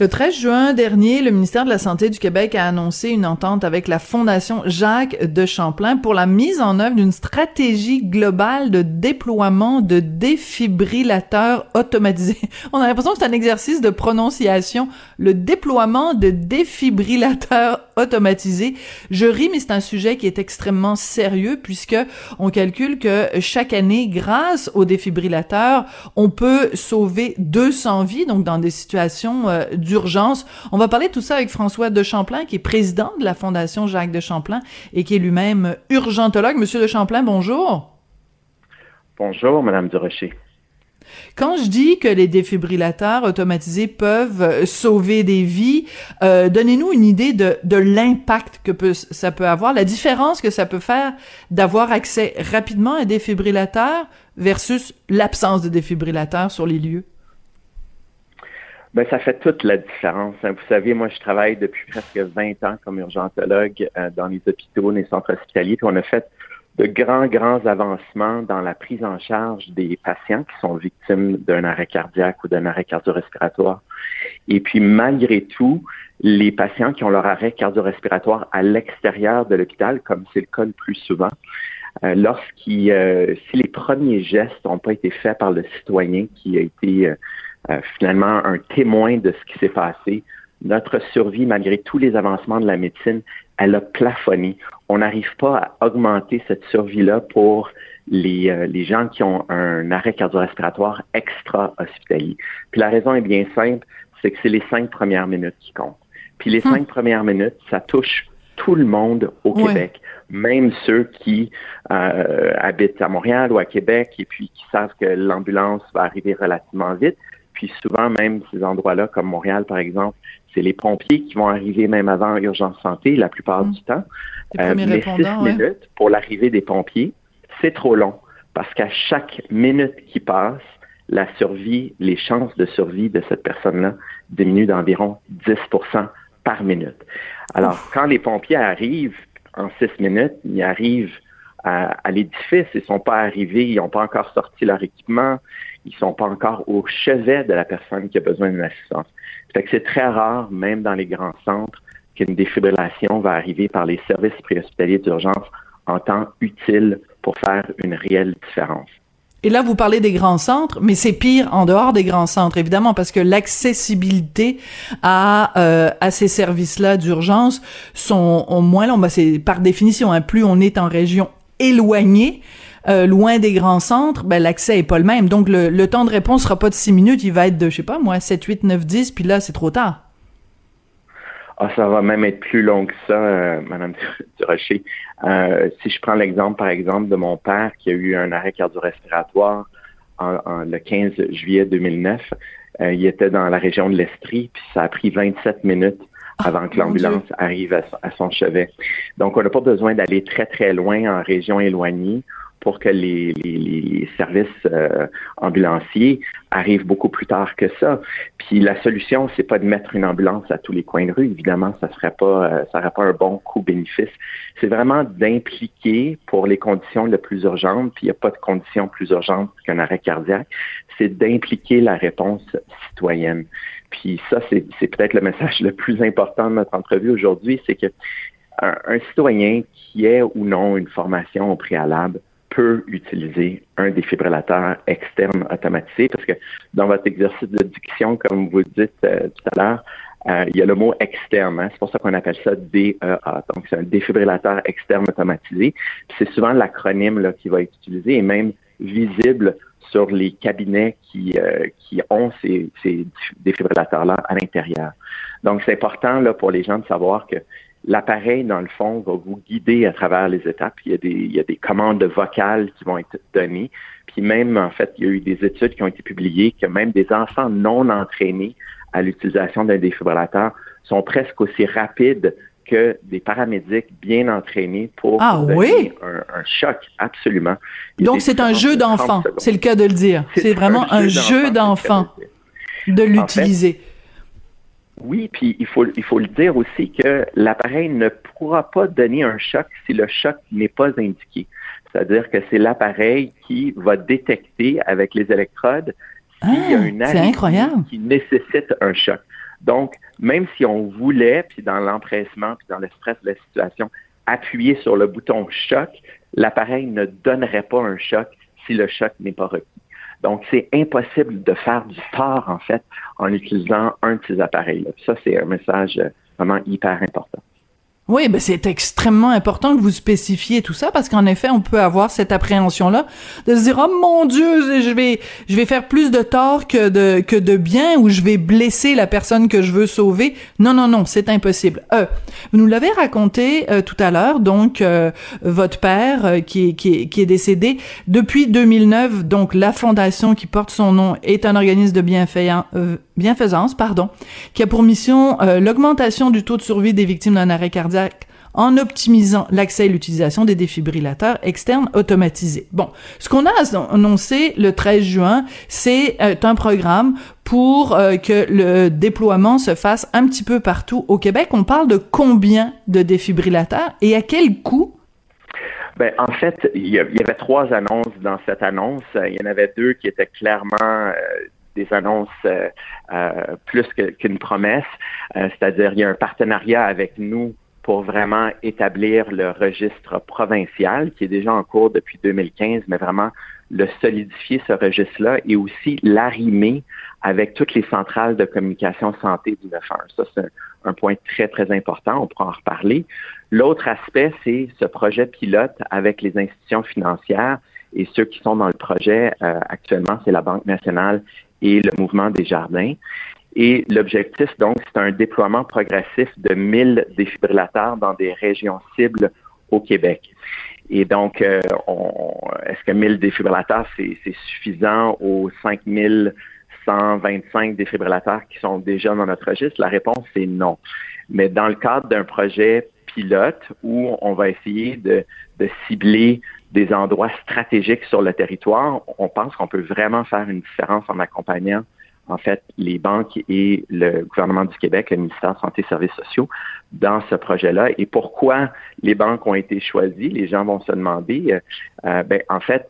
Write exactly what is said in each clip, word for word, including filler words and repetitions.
Le treize juin dernier, le ministère de la Santé du Québec a annoncé une entente avec la Fondation Jacques de Champlain pour la mise en œuvre d'une stratégie globale de déploiement de défibrillateurs automatisés. On a l'impression que c'est un exercice de prononciation, le déploiement de défibrillateurs automatisés. Je ris, mais c'est un sujet qui est extrêmement sérieux puisque on calcule que chaque année, grâce aux défibrillateurs, on peut sauver deux cents vies, donc dans des situations euh, d'urgence. On va parler de tout ça avec François de Champlain, qui est président de la Fondation Jacques de Champlain et qui est lui-même urgentologue. Monsieur de Champlain, bonjour. Bonjour, Madame Durocher. Quand je dis que les défibrillateurs automatisés peuvent sauver des vies, euh, donnez-nous une idée de, de l'impact que peut, ça peut avoir, la différence que ça peut faire d'avoir accès rapidement à un défibrillateur versus l'absence de défibrillateur sur les lieux. Ben, ça fait toute la différence. Vous savez, moi, je travaille depuis presque vingt ans comme urgentologue euh, dans les hôpitaux, les centres hospitaliers, puis on a fait de grands, grands avancements dans la prise en charge des patients qui sont victimes d'un arrêt cardiaque ou d'un arrêt cardio-respiratoire. Et puis, malgré tout, les patients qui ont leur arrêt cardio-respiratoire à l'extérieur de l'hôpital, comme c'est le cas le plus souvent, euh, lorsqu'ils, euh, si les premiers gestes n'ont pas été faits par le citoyen qui a été... Euh, Euh, finalement, un témoin de ce qui s'est passé. Notre survie, malgré tous les avancements de la médecine, elle a plafonné. On n'arrive pas à augmenter cette survie-là pour les, euh, les gens qui ont un arrêt cardio-respiratoire extra-hospitalier. Puis la raison est bien simple, c'est que c'est les cinq premières minutes qui comptent. Puis les hum. cinq premières minutes, ça touche tout le monde au ouais. Québec, même ceux qui euh, habitent à Montréal ou à Québec et puis qui savent que l'ambulance va arriver relativement vite. Puis souvent, même ces endroits-là, comme Montréal, par exemple, c'est les pompiers qui vont arriver même avant Urgence Santé, la plupart mmh. du temps. Euh, mais six ouais. minutes pour l'arrivée des pompiers, c'est trop long. Parce qu'à chaque minute qui passe, la survie, les chances de survie de cette personne-là diminuent d'environ dix pour cent par minute. Alors, Ouf. quand les pompiers arrivent en six minutes, ils arrivent à, à l'édifice, ils ne sont pas arrivés, ils n'ont pas encore sorti leur équipement, ils ne sont pas encore au chevet de la personne qui a besoin d'une assistance. Fait que c'est très rare, même dans les grands centres, qu'une défibrillation va arriver par les services préhospitaliers d'urgence en temps utile pour faire une réelle différence. Et là, vous parlez des grands centres, mais c'est pire en dehors des grands centres, évidemment, parce que l'accessibilité à euh, à ces services-là d'urgence sont au moins longs. Ben, c'est par définition, hein, plus on est en région éloignée, Euh, loin des grands centres, ben l'accès est pas le même. Donc, le, le temps de réponse sera pas de six minutes, il va être de, je sais pas moi, sept, huit, neuf, dix, puis là, c'est trop tard. Ah, ça va même être plus long que ça, euh, Madame Durocher. Euh, si je prends l'exemple, par exemple, de mon père qui a eu un arrêt cardio-respiratoire en, en, le quinze juillet deux mille neuf, euh, il était dans la région de l'Estrie, puis ça a pris vingt-sept minutes avant que l'ambulance arrive à, à son chevet. Donc, on n'a pas besoin d'aller très, très loin en région éloignée pour que les, les, les services euh, ambulanciers arrivent beaucoup plus tard que ça. Puis la solution, c'est pas de mettre une ambulance à tous les coins de rue. Évidemment, ça serait pas, euh, ça n'aurait pas un bon coût-bénéfice. C'est vraiment d'impliquer pour les conditions les plus urgentes, puis il n'y a pas de condition plus urgente qu'un arrêt cardiaque, c'est d'impliquer la réponse citoyenne. Puis ça, c'est, c'est peut-être le message le plus important de notre entrevue aujourd'hui, c'est que un, un citoyen qui ait ou non une formation au préalable peut utiliser un défibrillateur externe automatisé, parce que dans votre exercice de diction, comme vous le dites euh, tout à l'heure, euh, il y a le mot externe, hein? C'est pour ça qu'on appelle ça D E A, donc c'est un défibrillateur externe automatisé. C'est souvent l'acronyme là, qui va être utilisé et même visible sur les cabinets qui, euh, qui ont ces, ces défibrillateurs-là à l'intérieur. Donc c'est important là, pour les gens de savoir que l'appareil, dans le fond, va vous guider à travers les étapes. Il y a des, il y a des commandes vocales qui vont être données. Puis même, en fait, il y a eu des études qui ont été publiées que même des enfants non entraînés à l'utilisation d'un défibrillateur sont presque aussi rapides que des paramédics bien entraînés pour ah, donner oui? un, un choc, absolument. Donc, c'est un jeu d'enfant, c'est le cas de le dire. C'est, c'est vraiment un jeu d'enfant, jeu d'enfant de l'utiliser. En fait, oui, puis il faut il faut le dire aussi que l'appareil ne pourra pas donner un choc si le choc n'est pas indiqué. C'est-à-dire que c'est l'appareil qui va détecter avec les électrodes s'il ah, y a une arrhythmie qui nécessite un choc. Donc, même si on voulait, puis dans l'empressement, puis dans le stress de la situation, appuyer sur le bouton choc, l'appareil ne donnerait pas un choc si le choc n'est pas requis. Donc, c'est impossible de faire du sport, en fait, en utilisant un de ces appareils-là. Ça, c'est un message vraiment hyper important. Oui, ben c'est extrêmement important que vous spécifiez tout ça parce qu'en effet, on peut avoir cette appréhension-là de se dire « Oh mon Dieu, je vais je vais faire plus de tort que de que de bien ou je vais blesser la personne que je veux sauver. » Non, non, non, c'est impossible. Euh, vous nous l'avez raconté euh, tout à l'heure, donc euh, votre père euh, qui, qui, qui est décédé. Depuis deux mille neuf, donc la fondation qui porte son nom est un organisme de bienfaisance, euh, bienfaisance pardon, qui a pour mission euh, l'augmentation du taux de survie des victimes d'un arrêt cardiaque en optimisant l'accès et l'utilisation des défibrillateurs externes automatisés. Bon, ce qu'on a annoncé le treize juin, c'est un programme pour euh, que le déploiement se fasse un petit peu partout au Québec. On parle de combien de défibrillateurs et à quel coût? Ben, en fait, il y avait trois annonces dans cette annonce. Il y en avait deux qui étaient clairement... Euh, des annonces euh, euh, plus que, qu'une promesse, euh, c'est-à-dire il y a un partenariat avec nous pour vraiment établir le registre provincial qui est déjà en cours depuis deux mille quinze, mais vraiment le solidifier, ce registre-là, et aussi l'arrimer avec toutes les centrales de communication santé du neuf un. Ça, c'est un, un point très, très important. On pourra en reparler. L'autre aspect, c'est ce projet pilote avec les institutions financières et ceux qui sont dans le projet euh, actuellement, c'est la Banque Nationale et le mouvement Desjardins. Et l'objectif, donc, c'est un déploiement progressif de mille défibrillateurs dans des régions cibles au Québec. Et donc, euh, on, est-ce que mille défibrillateurs, c'est, c'est suffisant aux cinq mille cent vingt-cinq défibrillateurs qui sont déjà dans notre registre? La réponse, c'est non. Mais dans le cadre d'un projet pilote où on va essayer de, de cibler des endroits stratégiques sur le territoire, on pense qu'on peut vraiment faire une différence en accompagnant, en fait, les banques et le gouvernement du Québec, le ministère de la Santé et Services sociaux, dans ce projet-là. Et pourquoi les banques ont été choisies? Les gens vont se demander. Euh, ben, en fait,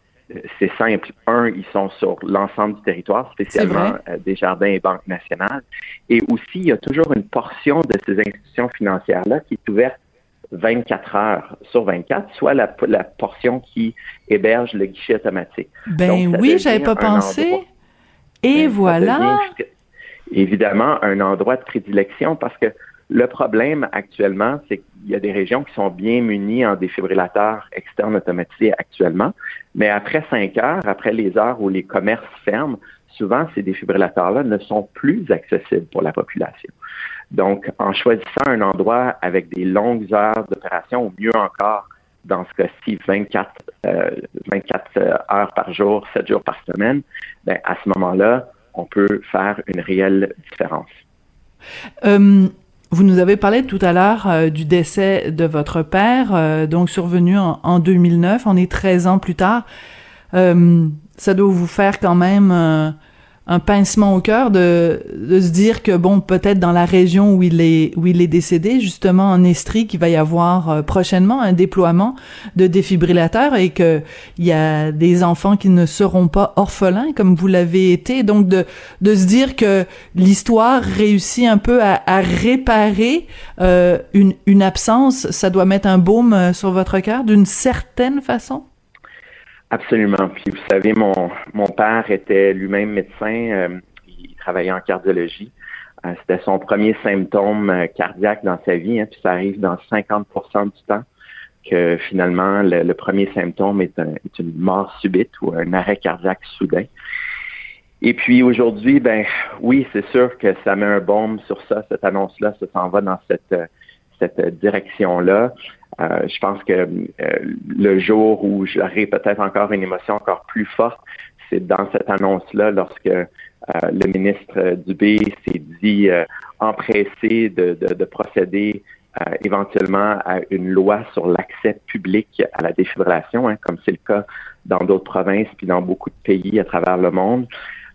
c'est simple. Un, ils sont sur l'ensemble du territoire, spécialement Desjardins et Banque Nationale. Et aussi, il y a toujours une portion de ces institutions financières-là qui est ouverte vingt-quatre heures sur vingt-quatre, soit la, la portion qui héberge le guichet automatique. Ben donc, oui, j'avais pas pensé. Endroit, et voilà. Devient, évidemment, un endroit de prédilection parce que le problème actuellement, c'est qu'il y a des régions qui sont bien munies en défibrillateurs externes automatisés actuellement, mais après cinq heures, après les heures où les commerces ferment, souvent ces défibrillateurs-là ne sont plus accessibles pour la population. Donc, en choisissant un endroit avec des longues heures d'opération, ou mieux encore, dans ce cas-ci, vingt-quatre, euh, vingt-quatre heures par jour, sept jours par semaine, ben, à ce moment-là, on peut faire une réelle différence. Um... Vous nous avez parlé tout à l'heure euh, du décès de votre père, euh, donc survenu en, en deux mille neuf. On est treize ans plus tard. Euh, ça doit vous faire quand même euh, un pincement au cœur de, de se dire que, bon, peut-être dans la région où il est où il est décédé, justement en Estrie, qu'il va y avoir euh, prochainement un déploiement de défibrillateurs et que il y a des enfants qui ne seront pas orphelins comme vous l'avez été. Donc, de de se dire que l'histoire réussit un peu à, à réparer euh, une, une absence, ça doit mettre un baume sur votre cœur d'une certaine façon? Absolument. Puis vous savez, mon mon père était lui-même médecin. Euh, il travaillait en cardiologie. Euh, c'était son premier symptôme euh, cardiaque dans sa vie. Hein, puis ça arrive dans cinquante pour cent du temps que finalement le, le premier symptôme est, un, est une mort subite ou un arrêt cardiaque soudain. Et puis aujourd'hui, ben oui, c'est sûr que ça met un baume sur ça. Cette annonce-là, ça s'en va dans cette euh, cette direction-là. Euh, je pense que euh, le jour où j'aurai peut-être encore une émotion encore plus forte, c'est dans cette annonce-là, lorsque euh, le ministre Dubé s'est dit euh, empressé de, de, de procéder euh, éventuellement à une loi sur l'accès public à la défibrillation, hein, comme c'est le cas dans d'autres provinces puis dans beaucoup de pays à travers le monde.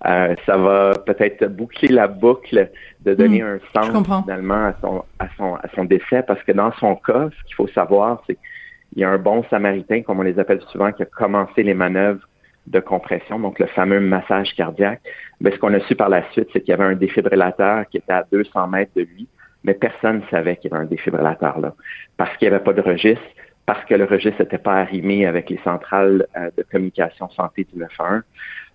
Euh, ça va peut-être boucler la boucle de donner mmh, un sens finalement à son, à son, à son décès parce que dans son cas, ce qu'il faut savoir, c'est Il y a un bon samaritain, comme on les appelle souvent, qui a commencé les manœuvres de compression, donc le fameux massage cardiaque. Mais ce qu'on a su par la suite, c'est qu'il y avait un défibrillateur qui était à deux cents mètres de lui, mais personne ne savait qu'il y avait un défibrillateur là, parce qu'il n'y avait pas de registre, parce que le registre n'était pas arrimé avec les centrales de communication santé du neuf un un.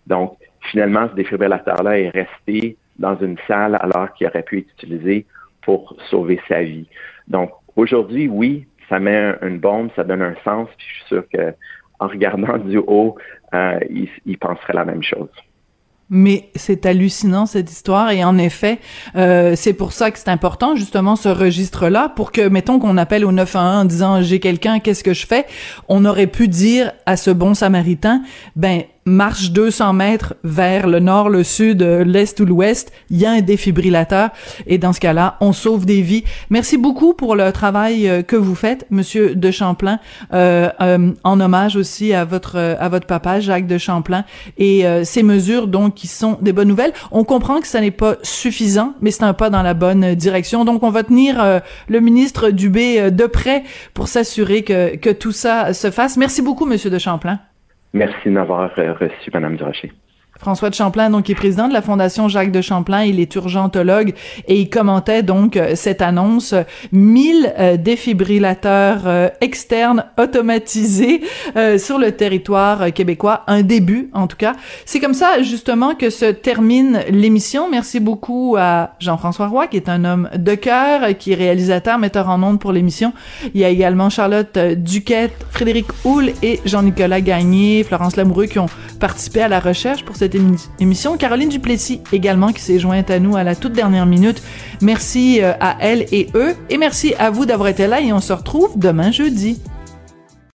Donc, finalement, ce défibrillateur-là est resté dans une salle alors qu'il aurait pu être utilisé pour sauver sa vie. Donc, aujourd'hui, oui, ça met une bombe, ça donne un sens, puis je suis sûr que en regardant du haut, euh, il, il penserait la même chose. Mais c'est hallucinant, cette histoire, et en effet, euh, c'est pour ça que c'est important, justement, ce registre-là, pour que, mettons qu'on appelle au neuf un un en disant « j'ai quelqu'un, qu'est-ce que je fais », on aurait pu dire à ce bon samaritain « ben, marche deux cents mètres vers le nord, le sud, l'est ou l'ouest, il y a un défibrillateur, et dans ce cas-là, on sauve des vies ». Merci beaucoup pour le travail que vous faites, Monsieur de Champlain, euh, euh, en hommage aussi à votre à votre papa, Jacques de Champlain, et euh, ces mesures, donc, qui sont des bonnes nouvelles. On comprend que ça n'est pas suffisant, mais c'est un pas dans la bonne direction. Donc, on va tenir euh, le ministre Dubé euh, de près pour s'assurer que, que tout ça se fasse. Merci beaucoup, Monsieur de Champlain. Merci de m'avoir euh, reçu, Madame Durocher. François de Champlain, donc, est président de la Fondation Jacques de Champlain. Il est urgentologue et il commentait donc cette annonce. mille euh, défibrillateurs euh, externes automatisés euh, sur le territoire québécois. Un début, en tout cas. C'est comme ça, justement, que se termine l'émission. Merci beaucoup à Jean-François Roy, qui est un homme de cœur, qui est réalisateur, metteur en ondes pour l'émission. Il y a également Charlotte Duquette, Frédéric Houle et Jean-Nicolas Gagné, Florence Lamoureux, qui ont participé à la recherche pour cette émission. Caroline Duplessis également, qui s'est jointe à nous à la toute dernière minute. Merci à elle et eux, et merci à vous d'avoir été là, et on se retrouve demain jeudi.